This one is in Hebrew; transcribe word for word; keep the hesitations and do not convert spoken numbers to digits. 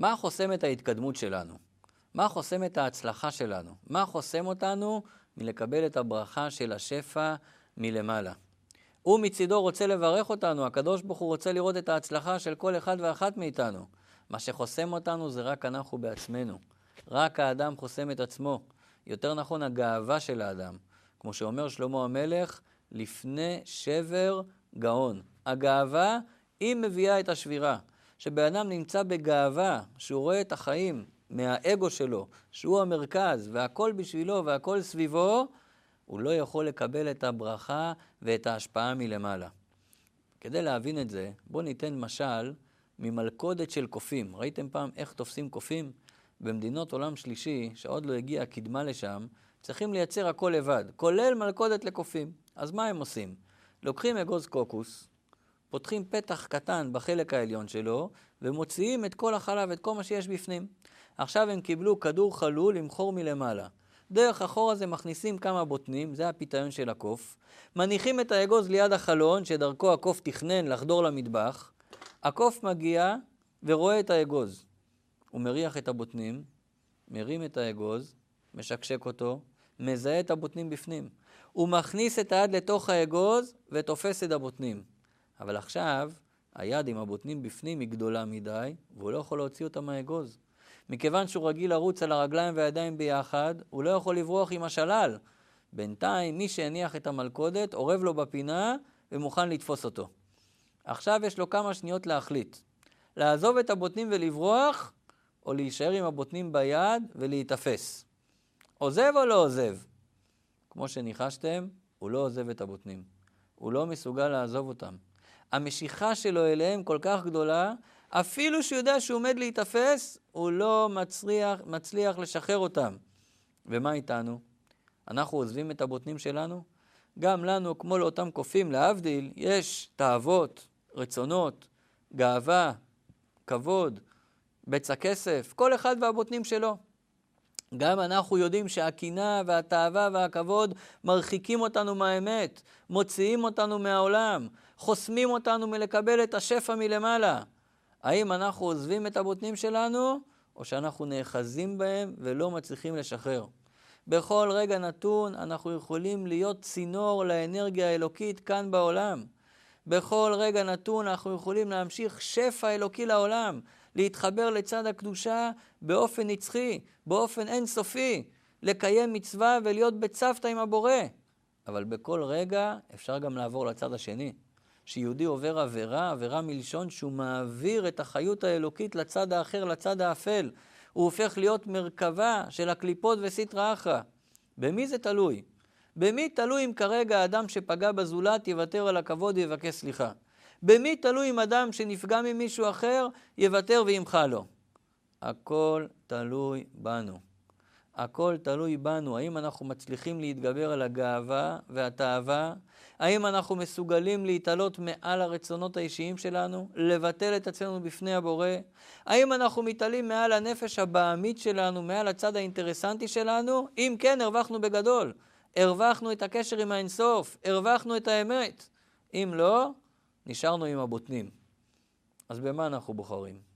מה חוסם את ההתקדמות שלנו? מה חוסם את ההצלחה שלנו? מה חוסם אותנו מלקבל את הברכה של השפע מלמעלה? הוא מצידו רוצה לברך אותנו, הקדוש ברוך הוא רוצה לראות את ההצלחה של כל אחד ואחת מאיתנו. מה שחוסם אותנו זה רק אנחנו בעצמנו. רק האדם חוסם את עצמו. יותר נכון, הגאווה של האדם. כמו שאומר שלמה המלך, לפני שבר גאון. הגאווה היא מביאה את השבירה. שבאדם נמצא בגאווה, שהוא רואה את החיים מהאגו שלו, שהוא המרכז, והכל בשבילו והכל סביבו, הוא לא יכול לקבל את הברכה ואת ההשפעה מלמעלה. כדי להבין את זה, בוא ניתן משל ממלכודת של קופים. ראיתם פעם איך תופסים קופים? במדינות עולם שלישי, שעוד לא הגיעה הקדמה לשם, צריכים לייצר הכל לבד, כולל מלכודת לקופים. אז מה הם עושים? לוקחים אגוז קוקוס, פותחים פתח קטן בחלק העליון שלו, ומוציאים את כל החלב, את כל מה שיש בפנים. עכשיו הם קיבלו כדור חלול עם חור מלמעלה. דרך החור הזה מכניסים כמה בוטנים, זה הפיתיון של הקוף, מניחים את האגוז ליד החלון, שדרכו הקוף תכנן לחדור למטבח, הקוף מגיע ורואה את האגוז. הוא מריח את הבוטנים, מרים את האגוז, משקשק אותו, מזהה את הבוטנים בפנים. הוא מכניס את היד לתוך האגוז ותופס את הבוטנים. אבל עכשיו, היד עם הבוטנים בפנים היא גדולה מדי, והוא לא יכול להוציא אותה מהאגוז. מכיוון שהוא רגיל לרוץ על הרגליים והידיים ביחד, הוא לא יכול לברוח עם השלל. בינתיים, מי שהניח את המלכודת, עורב לו בפינה ומוכן לתפוס אותו. עכשיו יש לו כמה שניות להחליט. לעזוב את הבוטנים ולברוח, או להישאר עם הבוטנים ביד ולהתאפס. עוזב או לא עוזב? כמו שניחשתם, הוא לא עוזב את הבוטנים. הוא לא מסוגל לעזוב אותם. המשיכה שלו אליהם כל כך גדולה, אפילו שהוא יודע שהוא עומד להתאפס, הוא לא מצליח, מצליח לשחרר אותם. ומה איתנו? אנחנו עוזבים את הבוטנים שלנו? גם לנו, כמו לאותם קופים, להבדיל, יש תאוות, רצונות, גאווה, כבוד, בצע כסף, כל אחד והבוטנים שלו. גם אנחנו יודעים שהקינה והתאווה והכבוד מרחיקים אותנו מהאמת, מוציאים אותנו מהעולם, חוסמים אותנו מלקבל את השפע מלמעלה. האם אנחנו עוזבים את הבוטנים שלנו, או שאנחנו נאחזים בהם ולא מצליחים לשחרר? בכל רגע נתון אנחנו יכולים להיות צינור לאנרגיה האלוקית כאן בעולם. בכל רגע נתון אנחנו יכולים להמשיך שפע אלוקי לעולם, להתחבר לצד הקדושה באופן נצחי, באופן אינסופי, לקיים מצווה ולהיות בצוותא עם הבורא. אבל בכל רגע אפשר גם לעבור לצד השני. שיהודי עובר עבירה, עבירה מלשון שהוא מעביר את החיות האלוקית לצד האחר, לצד האפל. הוא הופך להיות מרכבה של הקליפות וסטרא אחרא. במי זה תלוי? במי תלוי אם כרגע האדם שפגע בזולת יוותר על הכבוד ויבקש סליחה? במי תלוי אם אדם שנפגע ממישהו אחר יוותר וימחה לו? הכל תלוי בנו. הכל תלוי בנו. האם אנחנו מצליחים להתגבר על הגאווה והתאווה? האם אנחנו מסוגלים להתעלות מעל הרצונות האישיים שלנו? לבטל את עצמנו בפני הבורא? האם אנחנו מתעלים מעל הנפש הבעמית שלנו, מעל הצד האינטרסנטי שלנו? אם כן, הרווחנו בגדול. הרווחנו את הקשר עם האינסוף, הרווחנו את האמת. אם לא, נשארנו עם הבוטנים. אז במה אנחנו בוחרים?